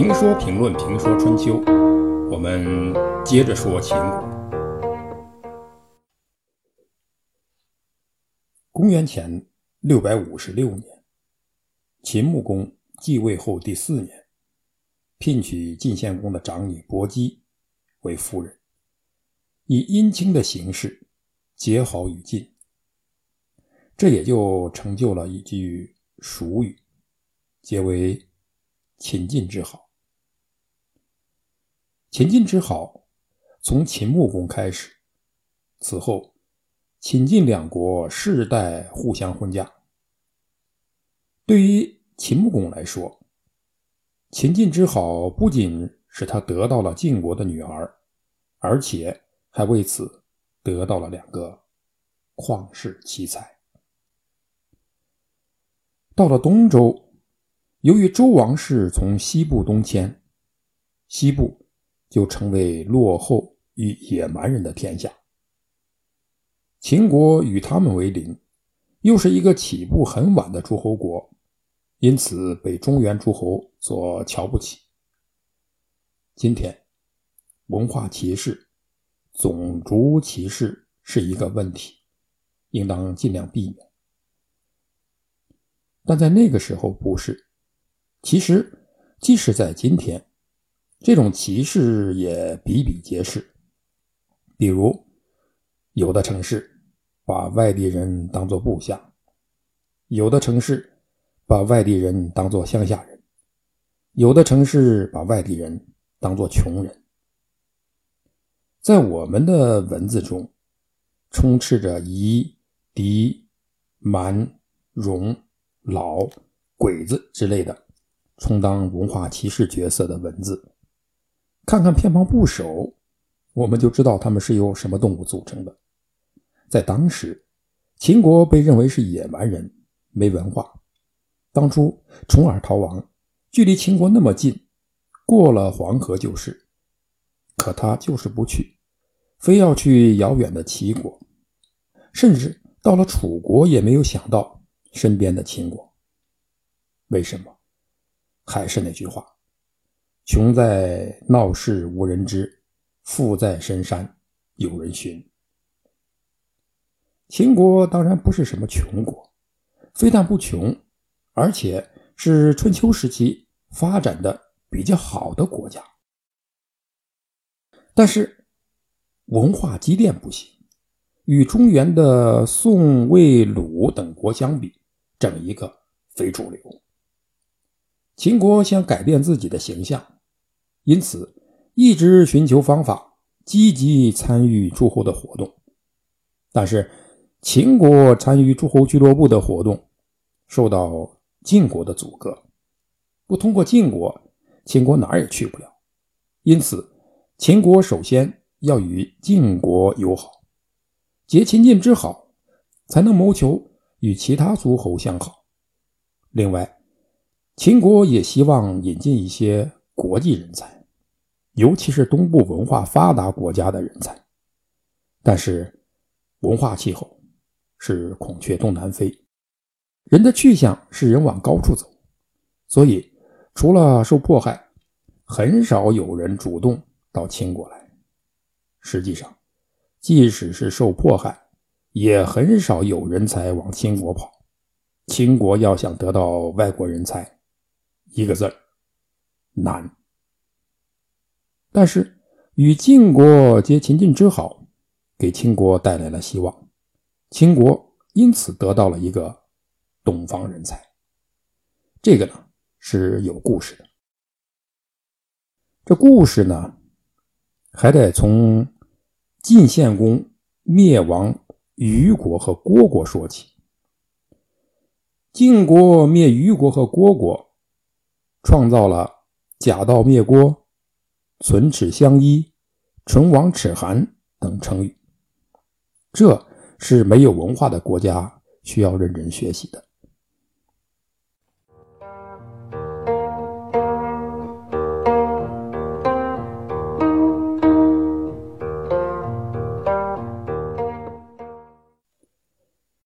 评说评论评说春秋，我们接着说秦国。公元前656年，秦穆公继位后第四年，聘娶晋献公的长女伯姬为夫人，以姻亲的形式结好于晋，这也就成就了一句俗语，皆为秦晋之好。秦晋之好从秦穆公开始，此后秦晋两国世代互相婚嫁。对于秦穆公来说，秦晋之好不仅是他得到了晋国的女儿，而且还为此得到了两个旷世奇才。到了东周，由于周王室从西部东迁，西部就成为落后与野蛮人的天下。秦国与他们为邻，又是一个起步很晚的诸侯国，因此被中原诸侯所瞧不起。今天，文化歧视、种族歧视是一个问题，应当尽量避免。但在那个时候不是。其实即使在今天，这种歧视也比比皆是。比如有的城市把外地人当作部下，有的城市把外地人当作乡下人，有的城市把外地人当作穷人。在我们的文字中充斥着夷、狄、蛮、戎、老、鬼子之类的充当文化歧视角色的文字，看看偏旁部首，我们就知道它们是由什么动物组成的。在当时，秦国被认为是野蛮人，没文化，当初重耳逃亡，距离秦国那么近，过了黄河就是，可他就是不去，非要去遥远的齐国，甚至到了楚国也没有想到身边的秦国。为什么？还是那句话，穷在闹市无人知，富在深山有人寻。秦国当然不是什么穷国，非但不穷，而且是春秋时期发展的比较好的国家。但是文化积淀不行，与中原的宋、魏、鲁等国相比，整一个非主流。秦国想改变自己的形象，因此一直寻求方法，积极参与诸侯的活动。但是秦国参与诸侯俱乐部的活动受到晋国的阻隔，不通过晋国，秦国哪儿也去不了。因此秦国首先要与晋国友好，结秦晋之好，才能谋求与其他诸侯相好。另外秦国也希望引进一些国际人才，尤其是东部文化发达国家的人才。但是文化气候是孔雀东南飞，人的去向是人往高处走，所以除了受迫害，很少有人主动到秦国来。实际上即使是受迫害，也很少有人才往秦国跑。秦国要想得到外国人才，一个字儿，难。但是与晋国结秦晋之好，给秦国带来了希望，秦国因此得到了一个东方人才。这个呢是有故事的，这故事呢还得从晋献公灭亡虞国和虢国说起。晋国灭虞国和虢国，创造了假道灭郭、唇齿相依、唇亡齿寒等成语，这是没有文化的国家需要认真学习的。